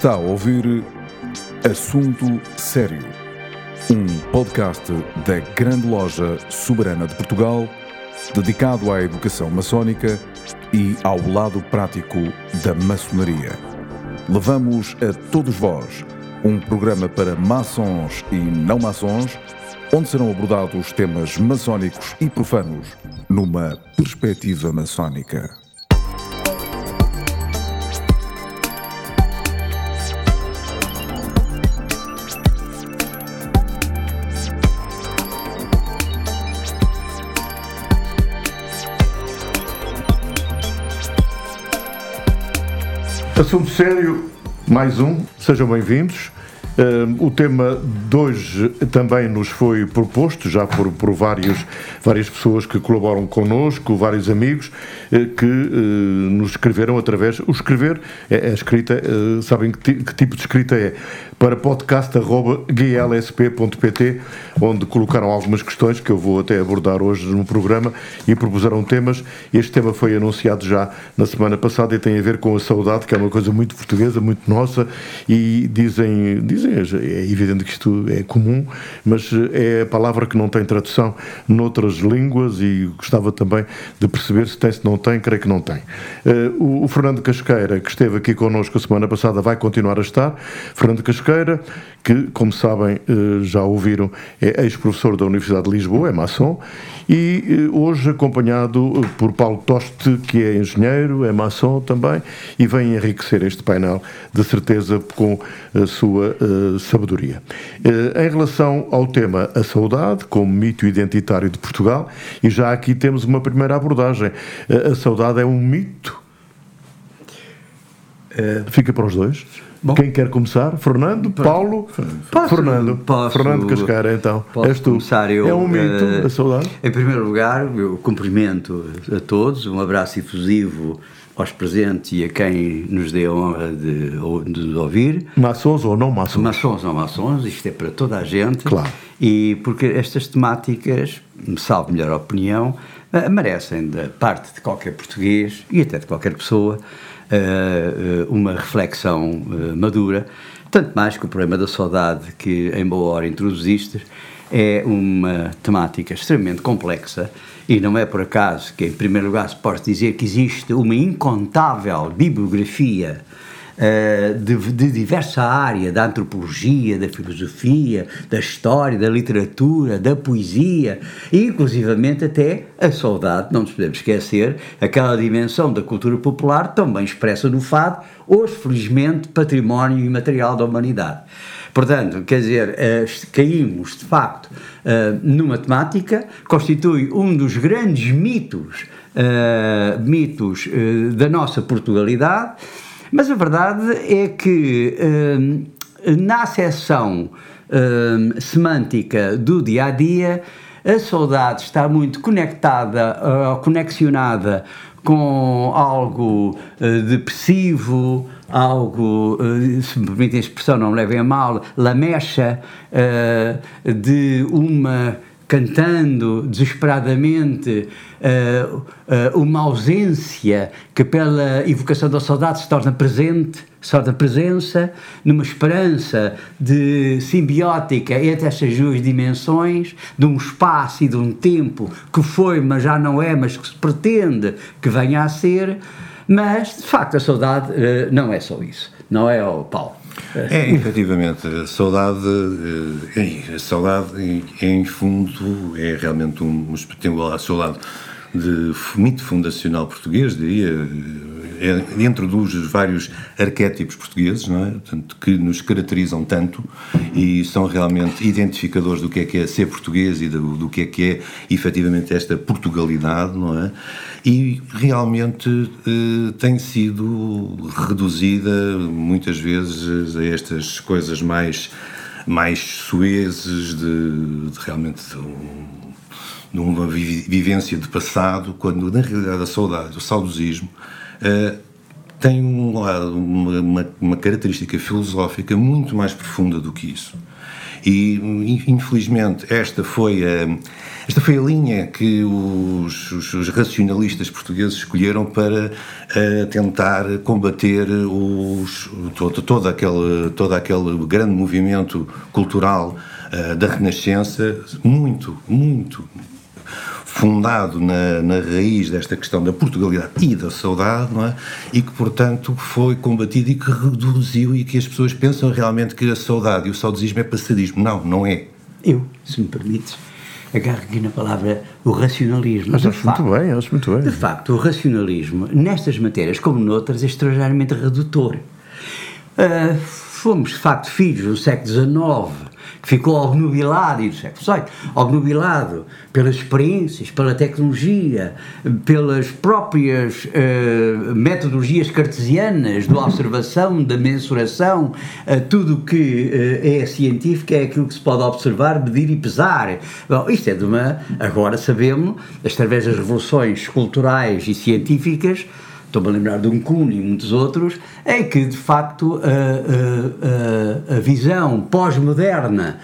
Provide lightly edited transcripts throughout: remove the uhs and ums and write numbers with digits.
Está a ouvir Assunto Sério, um podcast da Grande Loja Soberana de Portugal, dedicado à educação maçónica e ao lado prático da maçonaria. Levamos a todos vós um programa para maçons e não maçons, onde serão abordados temas maçónicos e profanos numa perspectiva maçónica. Assunto Sério, mais um, sejam bem-vindos. O tema de hoje também nos foi proposto, já por várias pessoas que colaboram connosco, vários amigos que nos escreveram através... O escrever é a escrita, sabem que tipo de escrita é? Para podcast.glsp.pt, onde colocaram algumas questões que eu vou até abordar hoje no programa e propuseram temas. Este tema foi anunciado já na semana passada e tem a ver com a saudade, que é uma coisa muito portuguesa, muito nossa, e dizem, é evidente que isto é comum, mas é a palavra que não tem tradução noutras línguas e gostava também de perceber se tem, se não tem, creio que não tem. O Fernando Casqueira, que esteve aqui connosco a semana passada, vai continuar a estar. Fernando Casqueira, que, como sabem, já ouviram, é ex-professor da Universidade de Lisboa, é maçom, e hoje acompanhado por Paulo Toste, que é engenheiro, é maçom também, e vem enriquecer este painel, de certeza, com a sua sabedoria. Em relação ao tema a saudade, como mito identitário de Portugal, e já aqui temos uma primeira abordagem, a saudade é um mito? Fica para os dois. Bom, quem quer começar? Fernando? Paulo? Fernando Casqueira, então. És tu. Começar, é um mito, a saudade? Em primeiro lugar, eu cumprimento a todos, um abraço efusivo aos presentes e a quem nos dê a honra de nos ouvir. Maçons ou não maçons? Maçons ou maçons, isto é para toda a gente. Claro. E porque estas temáticas, salvo melhor opinião, merecem da parte de qualquer português e até de qualquer pessoa uma reflexão madura, tanto mais que o problema da saudade que em boa hora introduziste é uma temática extremamente complexa e não é por acaso que em primeiro lugar se pode dizer que existe uma incontável bibliografia de diversa área, da antropologia, da filosofia, da história, da literatura, da poesia, e inclusivamente até a saudade, não nos podemos esquecer, aquela dimensão da cultura popular também expressa no fado, hoje felizmente património imaterial da humanidade. Portanto, quer dizer, caímos de facto numa temática, constitui um dos grandes mitos da nossa Portugalidade. Mas a verdade é que na acessão semântica do dia-a-dia, a saudade está muito conexionada com algo depressivo, algo, se me permitem a expressão, não me levem a mal, lamecha, de uma cantando desesperadamente uma ausência que pela evocação da saudade se torna presente, se torna presença, numa esperança de simbiótica entre estas duas dimensões, de um espaço e de um tempo que foi, mas já não é, mas que se pretende que venha a ser, mas de facto a saudade não é só isso, não é, Paulo? É, efetivamente, a saudade em fundo é realmente tem o seu lado de mito fundacional português, diria, dentro dos vários arquétipos portugueses, não é? Portanto, que nos caracterizam tanto e são realmente identificadores do que é ser português e do que é efetivamente esta Portugalidade, não é? E realmente tem sido reduzida muitas vezes a estas coisas mais suezes de realmente de uma vivência de passado, quando na realidade a saudade, o saudosismo tem um lado, uma característica filosófica muito mais profunda do que isso. E, infelizmente, esta foi a linha que os racionalistas portugueses escolheram para tentar combater todo aquele grande movimento cultural da Renascença, muito fundado na raiz desta questão da Portugalidade e da saudade, não é? E que, portanto, foi combatido e que reduziu, e que as pessoas pensam realmente que a saudade e o saudosismo é passadismo. Não é. Eu, se me permites, agarro aqui na palavra o racionalismo. Mas acho muito bem. De facto, o racionalismo, nestas matérias como noutras, é extraordinariamente redutor. Fomos, de facto, filhos do século XIX, que ficou obnubilado, e do século XVIII, obnubilado pelas experiências, pela tecnologia, pelas próprias metodologias cartesianas da observação, da mensuração. Tudo o que é científico é aquilo que se pode observar, medir e pesar. Bom, isto é de uma... Agora sabemos, através das revoluções culturais e científicas, estou-me a lembrar de um Kuhn e muitos outros, em que, de facto, a visão pós-moderna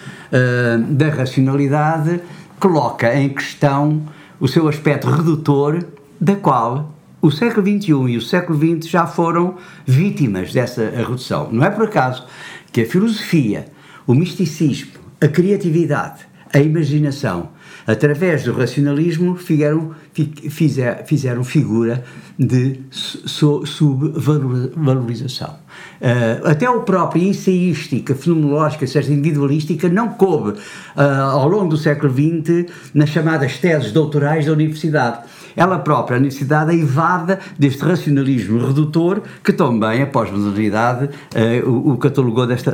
da racionalidade coloca em questão o seu aspecto redutor, da qual o século XXI e o século XX já foram vítimas dessa redução. Não é por acaso que a filosofia, o misticismo, a criatividade, a imaginação, através do racionalismo, fizeram figura de subvalorização. Até o próprio ensaística, fenomenológica, seja individualística, não coube ao longo do século XX nas chamadas teses doutorais da universidade. Ela própria, a universidade, é evada deste racionalismo redutor, que também a pós-modernidade o catalogou desta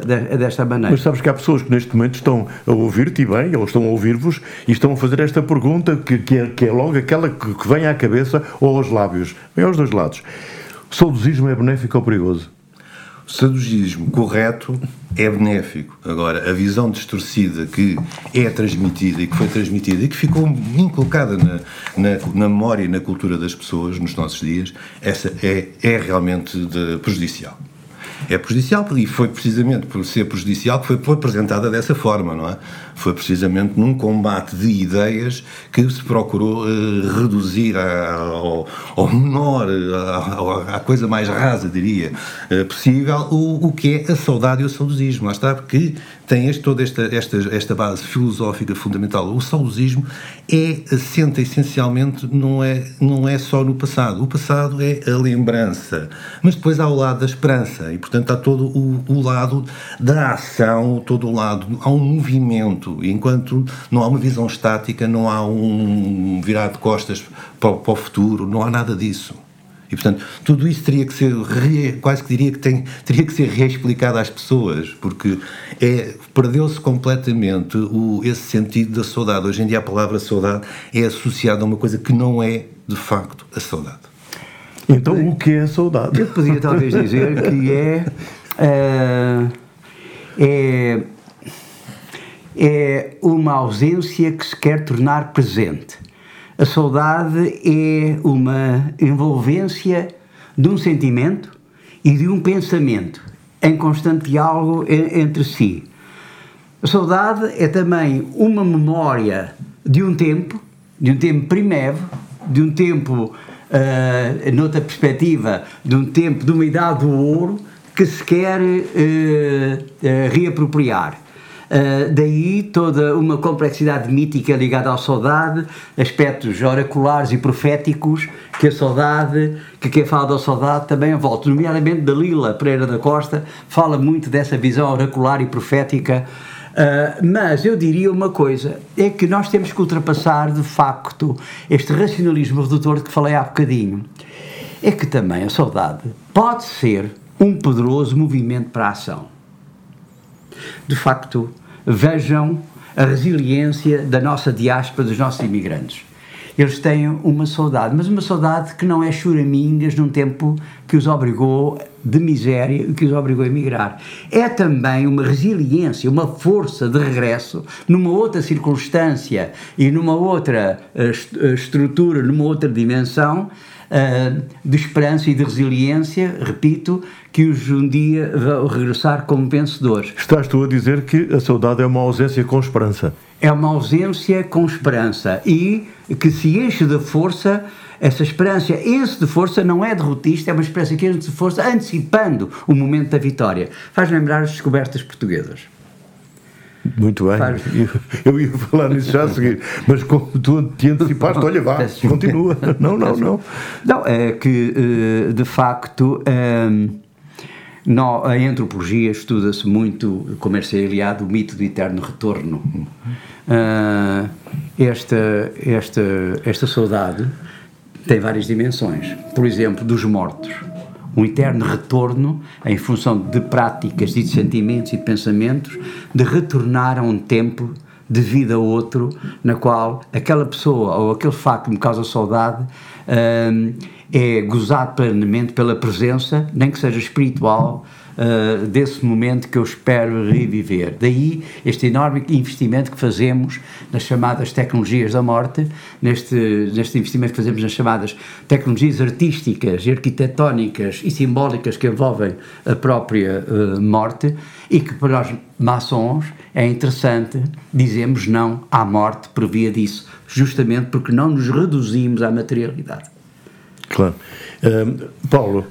maneira. Mas sabes que há pessoas que neste momento estão a ouvir-te bem, ou estão a ouvir-vos, e estão a fazer esta pergunta, que é logo aquela que vem à cabeça ou aos lábios. Vem aos dois lados. O saudosismo é benéfico ou perigoso? O saudosismo correto é benéfico. Agora, a visão distorcida que é transmitida e que foi transmitida e que ficou inculcada na memória e na cultura das pessoas nos nossos dias, essa é realmente prejudicial. É prejudicial, e foi precisamente por ser prejudicial que foi apresentada dessa forma, não é? Foi precisamente num combate de ideias que se procurou reduzir ao menor, à coisa mais rasa, diria, possível, o que é a saudade e o saudosismo. Lá está, porque tem toda esta base filosófica fundamental. O saudosismo assenta essencialmente, não é só no passado. O passado é a lembrança, mas depois há o lado da esperança, e portanto há todo o lado da ação, todo o lado, há um movimento. Enquanto não há uma visão estática, não há um virar de costas para o futuro, não há nada disso. E, portanto, tudo isso teria que ser, quase que diria que teria que ser reexplicado às pessoas, porque perdeu-se completamente esse sentido da saudade. Hoje em dia a palavra saudade é associada a uma coisa que não é, de facto, a saudade. Então, o que é a saudade? Eu podia talvez dizer que é uma ausência que se quer tornar presente. A saudade é uma envolvência de um sentimento e de um pensamento em constante diálogo entre si. A saudade é também uma memória de um tempo primevo, de um tempo, noutra perspectiva, de um tempo, de uma idade do ouro, que se quer reapropriar. Daí toda uma complexidade mítica ligada à saudade, aspectos oraculares e proféticos que a saudade, que quem fala da saudade também volta, nomeadamente Dalila Pereira da Costa fala muito dessa visão oracular e profética, mas eu diria uma coisa, é que nós temos que ultrapassar de facto este racionalismo redutor de que falei há bocadinho. É que também a saudade pode ser um poderoso movimento para a ação. De facto, vejam a resiliência da nossa diáspora, dos nossos imigrantes. Eles têm uma saudade, mas uma saudade que não é choramingas num tempo que os obrigou de miséria, que os obrigou a emigrar. É também uma resiliência, uma força de regresso numa outra circunstância e numa outra estrutura, numa outra dimensão, de esperança e de resiliência, repito, que os um dia vão regressar como vencedores. Estás tu a dizer que a saudade é uma ausência com esperança? É uma ausência com esperança e que se enche de força. Essa esperança, esse de força não é derrotista, é uma esperança que enche de força antecipando o momento da vitória. Faz lembrar as descobertas portuguesas. Muito bem, eu ia falar nisso já a seguir, mas como tu te antecipaste, olha, vá, continua. Não, é que de facto a antropologia estuda-se muito, como é aliado, o mito do eterno retorno. Esta saudade tem várias dimensões, por exemplo, dos mortos. Um eterno retorno, em função de práticas e de sentimentos e de pensamentos, de retornar a um tempo de vida a outro, na qual aquela pessoa ou aquele facto que me causa saudade é gozado plenamente pela presença, nem que seja espiritual, desse momento que eu espero reviver. Daí este enorme investimento que fazemos nas chamadas tecnologias da morte, neste investimento que fazemos nas chamadas tecnologias artísticas, arquitetónicas e simbólicas que envolvem a própria morte, e que para nós maçons é interessante dizermos não à morte por via disso, justamente porque não nos reduzimos à materialidade. Claro. Paulo,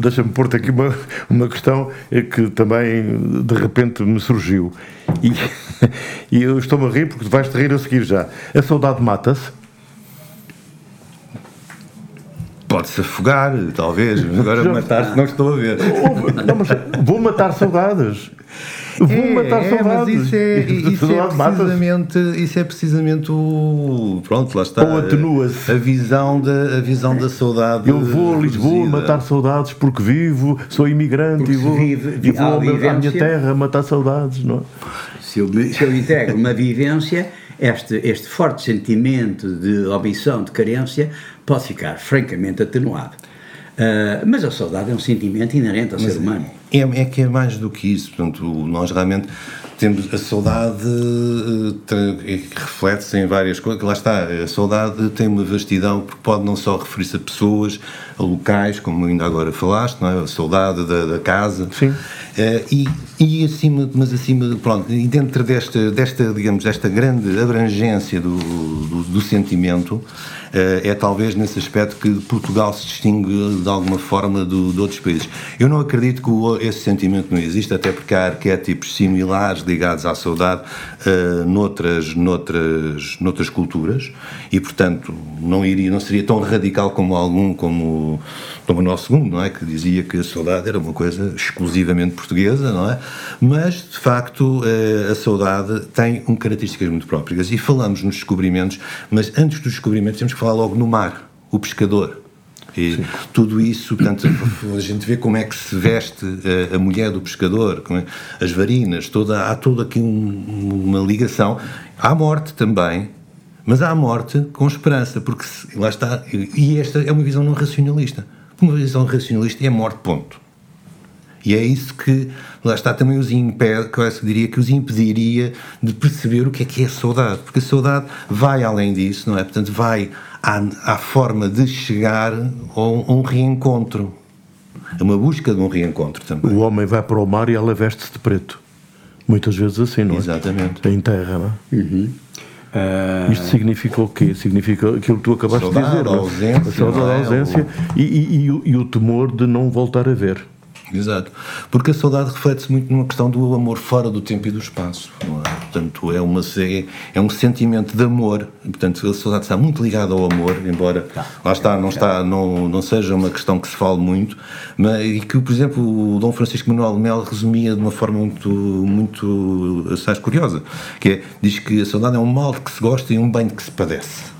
deixa-me pôr-te aqui uma questão que também de repente me surgiu e eu estou-me a rir porque vais-te rir a seguir já. A saudade mata-se? Pode-se afogar, talvez, mas agora matar-se não estou a ver. Não, mas vou matar saudades. Vou matar saudades. Mas isso é precisamente o... Pronto, lá está. Ou atenua-se. A visão da saudade. Eu vou a Lisboa matar saudades porque vivo, sou imigrante e vou à minha terra matar saudades. Não? Se eu integro uma vivência, este forte sentimento de omissão, de carência, pode ficar francamente atenuado. Mas a saudade é um sentimento inerente ao ser humano. É que é mais do que isso. Portanto, nós realmente temos a saudade que reflete-se em várias coisas. Lá está, a saudade tem uma vastidão porque pode não só referir-se a pessoas, a locais, como ainda agora falaste, não é? A saudade da casa. Sim. E acima, mas acima, pronto, e dentro desta grande abrangência do sentimento, é talvez nesse aspecto que Portugal se distingue de alguma forma de outros países. Eu não acredito que esse sentimento não existe, até porque há arquétipos similares ligados à saudade noutras culturas e, portanto, não seria tão radical como Dom Manuel II, não é? Que dizia que a saudade era uma coisa exclusivamente portuguesa, não é? Mas, de facto, a saudade tem características muito próprias e falamos nos descobrimentos, mas antes dos descobrimentos temos que falar logo no mar, o pescador. E sim, tudo isso, portanto, a gente vê como é que se veste a mulher do pescador, as varinas, há toda aqui uma ligação. Há morte também, mas há morte com esperança, porque lá está, e esta é uma visão não racionalista. Uma visão racionalista é morte, ponto. E é isso que, lá está, também os impede, que eu diria que os impediria de perceber o que é saudade, porque a saudade vai além disso, não é? Portanto, vai à forma de chegar a um reencontro, é uma busca de um reencontro também. O homem vai para o mar e ela veste-se de preto, muitas vezes assim, não é? Exatamente. Em terra, não é? Uhum. Isto significa o quê? Significa aquilo que tu acabaste de dizer, a saudade, a ausência e o temor de não voltar a ver. Exato, porque a saudade reflete-se muito numa questão do amor fora do tempo e do espaço, não é? Portanto, é um sentimento de amor, portanto, a saudade está muito ligada ao amor, embora lá está, não seja uma questão que se fale muito, mas, e que, por exemplo, o Dom Francisco Manuel Melo resumia de uma forma muito assaz curiosa, que é, diz que a saudade é um mal de que se gosta e um bem de que se padece.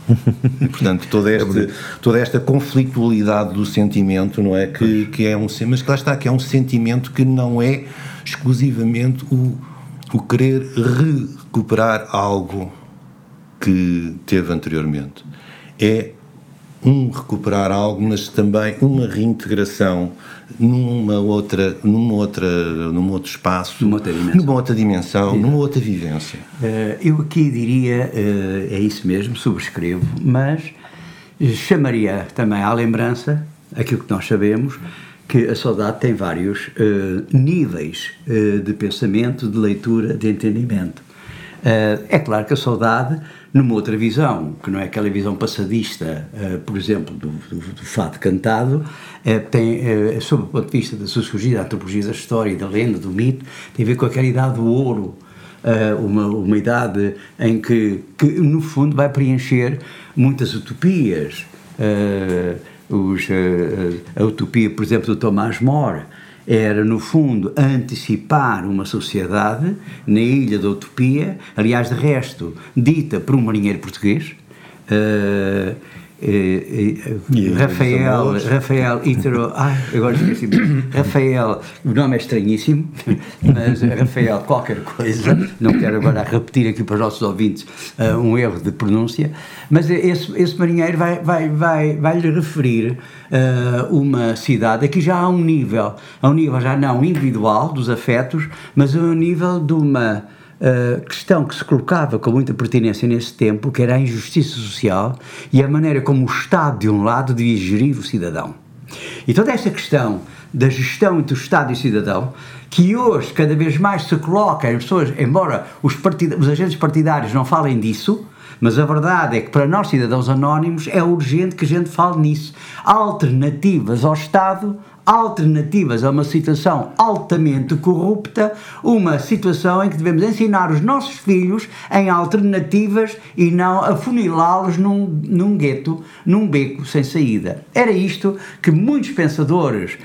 E, portanto, toda esta conflitualidade do sentimento, não é? Que é um, mas que lá está, que é um sentimento que não é exclusivamente o querer recuperar algo que teve anteriormente. É recuperar algo, mas também uma reintegração num outro espaço, numa outra dimensão, sim, numa outra vivência. Eu aqui diria, é isso mesmo, subscrevo, mas Chamaria também à lembrança aquilo que nós sabemos, que a saudade tem vários níveis de pensamento, de leitura, de entendimento. É claro que a saudade, numa outra visão, que não é aquela visão passadista, por exemplo, do fado cantado, tem, sob o ponto de vista da sociologia, da antropologia, da história, da lenda, do mito, tem a ver com aquela idade do ouro, uma idade em que, no fundo, vai preencher muitas utopias. A utopia, por exemplo, do Tomás More era, no fundo, antecipar uma sociedade na ilha da utopia, aliás, de resto, dita por um marinheiro português, Rafael Itero, agora esqueci-me, Rafael, o nome é estranhíssimo, mas Rafael qualquer coisa, não quero agora repetir aqui para os nossos ouvintes um erro de pronúncia, mas esse marinheiro vai lhe referir uma cidade, aqui já há um nível já não individual dos afetos, mas a um nível de uma questão que se colocava com muita pertinência nesse tempo, que era a injustiça social e a maneira como o Estado, de um lado, devia gerir o cidadão. E toda esta questão da gestão entre o Estado e o cidadão, que hoje cada vez mais se coloca, as pessoas, embora os agentes partidários não falem disso, mas a verdade é que para nós, cidadãos anónimos, é urgente que a gente fale nisso. Alternativas ao Estado, alternativas a uma situação altamente corrupta, uma situação em que devemos ensinar os nossos filhos em alternativas e não afunilá-los num gueto, num beco sem saída. Era isto que muitos pensadores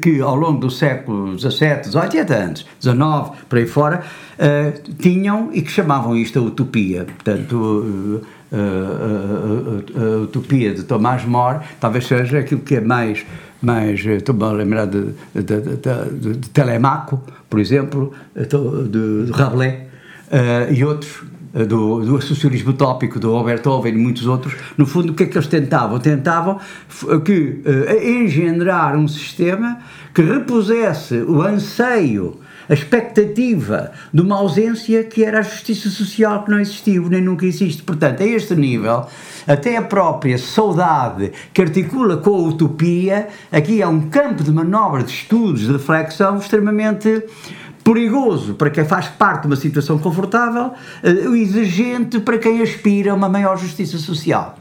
que ao longo do século XVII, XVIII e até antes, XIX, por aí fora, tinham e que chamavam isto a utopia. Portanto, a utopia de Tomás More talvez seja aquilo que é mais estou-me a lembrar de Telemaco, por exemplo, de Rabelais e outros, do socialismo utópico, do Robert Owen e muitos outros. No fundo, o que é que eles tentavam? Tentavam que engendrar um sistema que repusesse o anseio, a expectativa de uma ausência que era a justiça social, que não existiu, nem nunca existe. Portanto, a este nível, até a própria saudade que articula com a utopia, aqui é um campo de manobra, de estudos, de reflexão extremamente perigoso para quem faz parte de uma situação confortável, exigente para quem aspira a uma maior justiça social.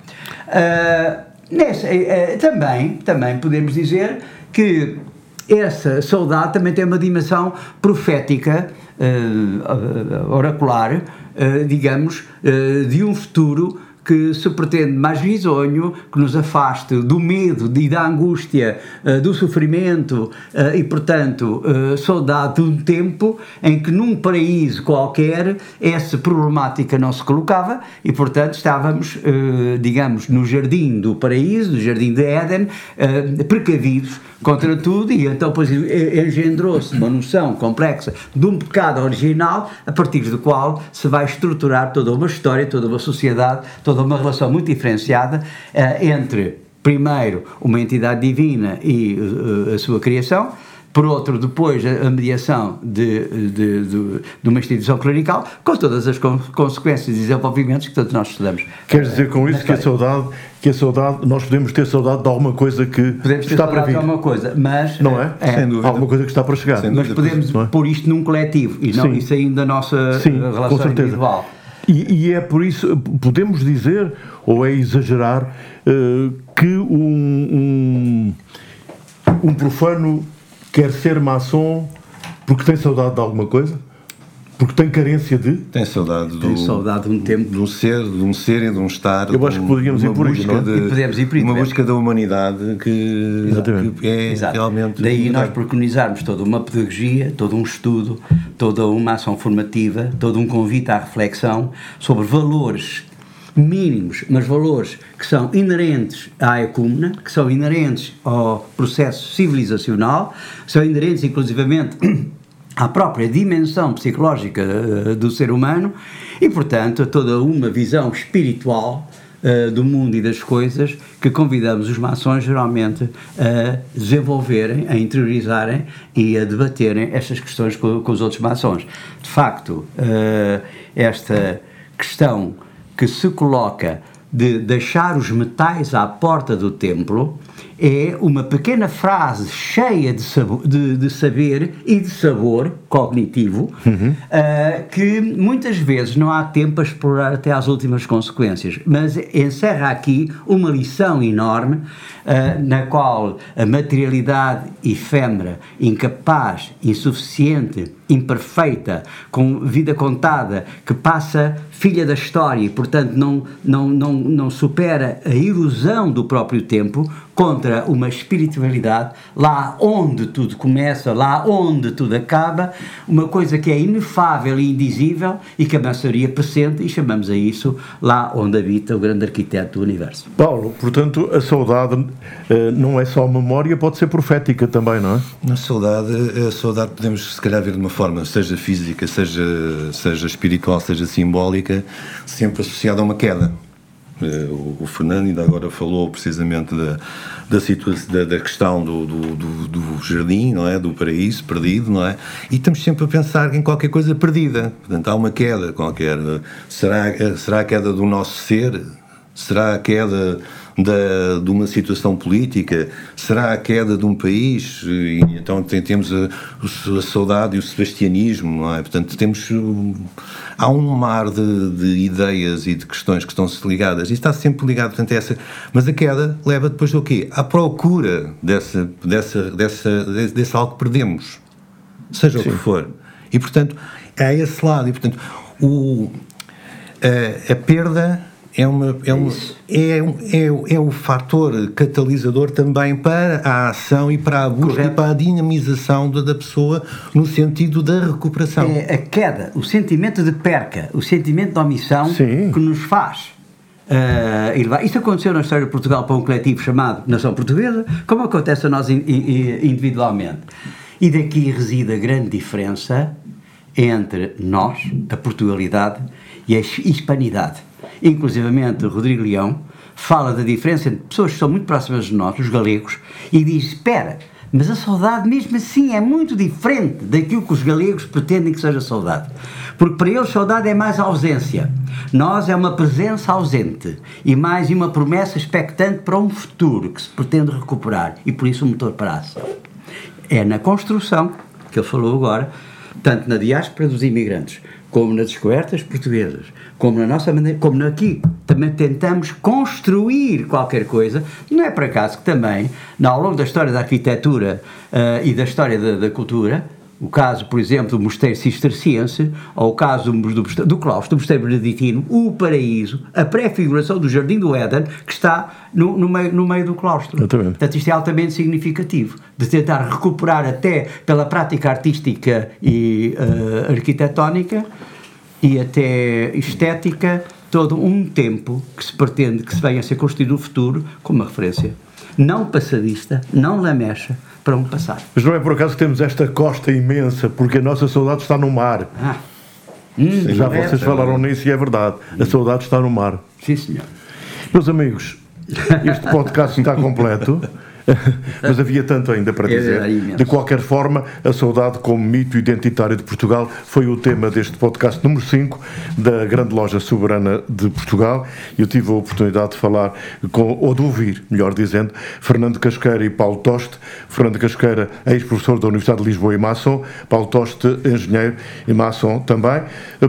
Também podemos dizer que essa saudade também tem uma dimensão profética, oracular, digamos, de um futuro que se pretende mais risonho, que nos afaste do medo e da angústia, do sofrimento e, portanto, saudade de um tempo em que num paraíso qualquer essa problemática não se colocava e, portanto, estávamos, digamos, no jardim do paraíso, no jardim de Éden, precavidos contra tudo, e então pois engendrou-se uma noção complexa de um pecado original a partir do qual se vai estruturar toda uma história, toda uma sociedade, toda uma relação muito diferenciada entre, primeiro, uma entidade divina e a sua criação, por outro, depois, a mediação de uma instituição clerical, com todas as consequências e desenvolvimentos que todos nós estudamos. Queres dizer com isso que a saudade, nós podemos ter saudade de alguma coisa que está para vir? Podemos ter saudade de alguma coisa, mas... Não é? Sem dúvida. Alguma coisa que está para chegar. Mas podemos pôr isto num coletivo e não isso ainda da nossa relação individual. E é por isso, podemos dizer, ou é exagerar, que um profano quer ser maçom porque tem saudade de alguma coisa? Porque tem carência de? Tem saudade de um tempo. De um ser e de um estar. Eu acho que poderíamos ir por isso. Uma busca da humanidade que é realmente... Daí nós preconizarmos toda uma pedagogia, todo um estudo, toda uma ação formativa, todo um convite à reflexão sobre valores mínimos, mas valores que são inerentes à ecúmena, que são inerentes ao processo civilizacional, são inerentes inclusivamente à própria dimensão psicológica do ser humano e, portanto, a toda uma visão espiritual do mundo e das coisas que convidamos os maçons geralmente a desenvolverem, a interiorizarem e a debaterem estas questões com os outros maçons. De facto, esta questão que se coloca de deixar os metais à porta do templo é uma pequena frase cheia de saber e de sabor cognitivo, que muitas vezes não há tempo a explorar até às últimas consequências, mas encerra aqui uma lição enorme na qual a materialidade efêmera, incapaz, insuficiente, imperfeita, com vida contada, que passa filha da história e, portanto, não supera a ilusão do próprio tempo, contra uma espiritualidade, lá onde tudo começa, lá onde tudo acaba, uma coisa que é inefável e indizível e que a maçonaria pressente, e chamamos a isso lá onde habita o grande arquiteto do universo. Paulo, portanto, a saudade não é só memória, pode ser profética também, não é? A saudade podemos, se calhar, ver de uma forma, seja física, seja espiritual, seja simbólica, sempre associada a uma queda. O Fernando ainda agora falou precisamente da questão do jardim, não é? Do paraíso perdido, não é? E estamos sempre a pensar em qualquer coisa perdida. Portanto, há uma queda qualquer. Será a queda do nosso ser? Será a queda de uma situação política? Será a queda de um país? E então temos a saudade e o sebastianismo, não é? Portanto, há um mar de ideias e de questões que estão-se ligadas, e está sempre ligado, portanto, a essa. Mas a queda leva depois ao quê? À procura desse algo que perdemos, seja Sim. o que for. E, portanto, é esse lado. E, portanto, a perda é o fator catalisador também para a ação e para a busca Correto. E para a dinamização da pessoa no sentido da recuperação. É a queda, o sentimento de perca, o sentimento de omissão Sim. que nos faz elevar. Isso aconteceu na história de Portugal para um coletivo chamado Nação Portuguesa, como acontece a nós individualmente. E daqui reside a grande diferença entre nós, a Portugalidade e a hispanidade. Inclusivamente, Rodrigo Leão fala da diferença entre pessoas que são muito próximas de nós, os galegos, e diz, espera, mas a saudade mesmo assim é muito diferente daquilo que os galegos pretendem que seja saudade. Porque para eles saudade é mais ausência. Nós é uma presença ausente e mais uma promessa expectante para um futuro que se pretende recuperar e por isso o motor para a ação. É na construção, que ele falou agora, tanto na diáspora dos imigrantes, como nas descobertas portuguesas, como na nossa maneira, como aqui, também tentamos construir qualquer coisa. Não é por acaso que também, ao longo da história da arquitetura e da história da cultura, o caso, por exemplo, do mosteiro cisterciense, ou o caso do claustro, do mosteiro beneditino, o paraíso, a pré-figuração do Jardim do Éden, que está no meio do claustro. Exatamente. Portanto, isto é altamente significativo, de tentar recuperar até pela prática artística e arquitetónica e até estética, todo um tempo que se pretende que se venha a ser construído no futuro, como uma referência não passadista, não lamecha, para um passado. Mas não é por acaso que temos esta costa imensa, porque a nossa saudade está no mar. Já vocês falaram nisso e é verdade. A saudade está no mar. Sim, senhor. Meus amigos, este podcast está completo, mas havia tanto ainda para dizer. De qualquer forma, a saudade como mito identitário de Portugal foi o tema deste podcast número 5 da Grande Loja Soberana de Portugal. Eu tive a oportunidade de falar ou de ouvir, melhor dizendo, Fernando Casqueira e Paulo Toste. Fernando Casqueira, ex-professor da Universidade de Lisboa e maçom, Paulo Toste, engenheiro e maçom também.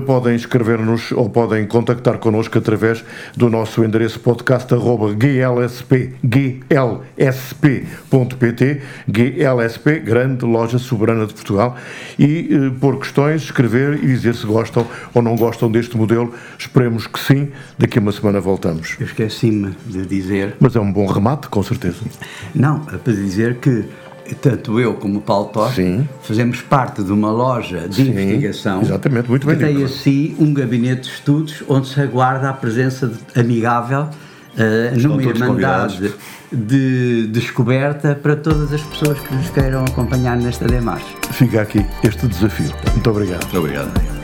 Podem escrever-nos ou podem contactar connosco através do nosso endereço podcast @glsp.pt, glsp, Grande Loja Soberana de Portugal, e pôr questões, escrever e dizer se gostam ou não gostam deste modelo. Esperemos que sim, daqui a uma semana voltamos. Eu esqueci-me de dizer... Mas é um bom remate, com certeza. Não, é para dizer que tanto eu como o Paulo Toste fazemos parte de uma loja de investigação exatamente, muito bem que tem assim um gabinete de estudos onde se aguarda a presença amigável numa irmandade de descoberta para todas as pessoas que nos queiram acompanhar nesta demarche. Fica aqui este desafio. Muito obrigado. Muito obrigado.